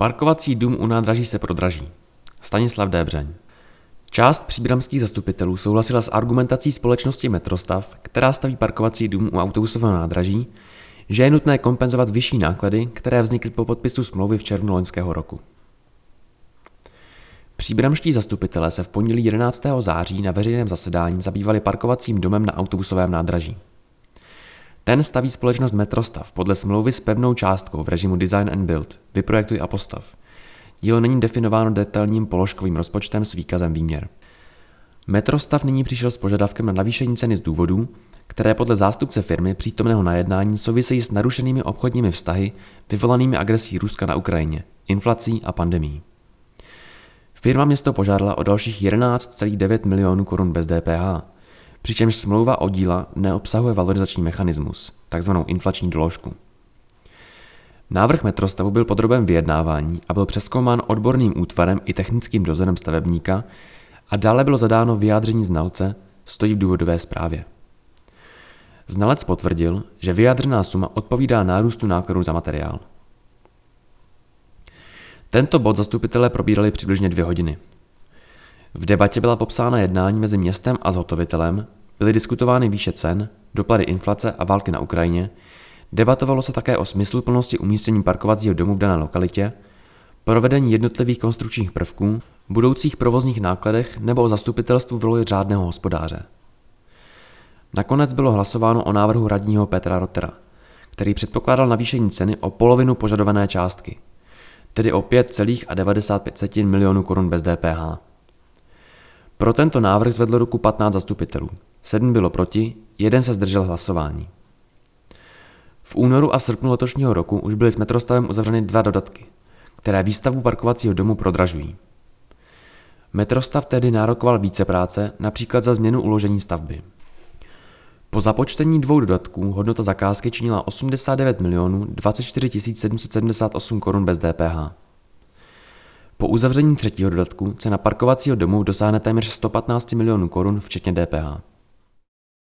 Parkovací dům u nádraží se prodraží. Stanislav Děbreň. Část příbramských zastupitelů souhlasila s argumentací společnosti Metrostav, která staví parkovací dům u autobusového nádraží, že je nutné kompenzovat vyšší náklady, které vznikly po podpisu smlouvy v červnu loňského roku. Příbramští zastupitelé se v pondělí 11. září na veřejném zasedání zabývali parkovacím domem na autobusovém nádraží. Ten staví společnost Metrostav podle smlouvy s pevnou částkou v režimu Design and Build, vyprojektuj a postav. Dílo není definováno detailním položkovým rozpočtem s výkazem výměr. Metrostav nyní přišel s požadavkem na navýšení ceny z důvodů, které podle zástupce firmy přítomného na jednání souvisejí s narušenými obchodními vztahy vyvolanými agresí Ruska na Ukrajině, inflací a pandemií. Firma město požádala o dalších 11,9 milionů korun bez DPH, přičemž smlouva o díla neobsahuje valorizační mechanismus, takzvanou inflační doložku. Návrh Metrostavu byl podroben vyjednávání a byl přezkoumán odborným útvarem i technickým dozorem stavebníka a dále bylo zadáno vyjádření znalce, stojí v důvodové zprávě. Znalec potvrdil, že vyjádřená suma odpovídá nárůstu nákladů za materiál. Tento bod zastupitelé probírali přibližně 2 hodiny. V debatě byla popsána jednání mezi městem a zhotovitelem, byly diskutovány výše cen, dopady inflace a války na Ukrajině, debatovalo se také o smysluplnosti umístění parkovacího domu v dané lokalitě, provedení jednotlivých konstrukčních prvků, budoucích provozních nákladech nebo o zastupitelstvu v roli řádného hospodáře. Nakonec bylo hlasováno o návrhu radního Petra Rotera, který předpokládal navýšení ceny o polovinu požadované částky, tedy o 5,95 milionů korun bez DPH. Pro tento návrh zvedlo ruku 15 zastupitelů, 7 bylo proti, 1 se zdržel hlasování. V únoru a srpnu letošního roku už byly s Metrostavem uzavřeny 2 dodatky, které výstavbu parkovacího domu prodražují. Metrostav tedy nárokoval vícepráce, například za změnu uložení stavby. Po započtení 2 dodatků hodnota zakázky činila 89 milionů 24 778 korun bez DPH. Po uzavření 3. dodatku cena parkovacího domu dosáhne téměř 115 milionů korun včetně DPH.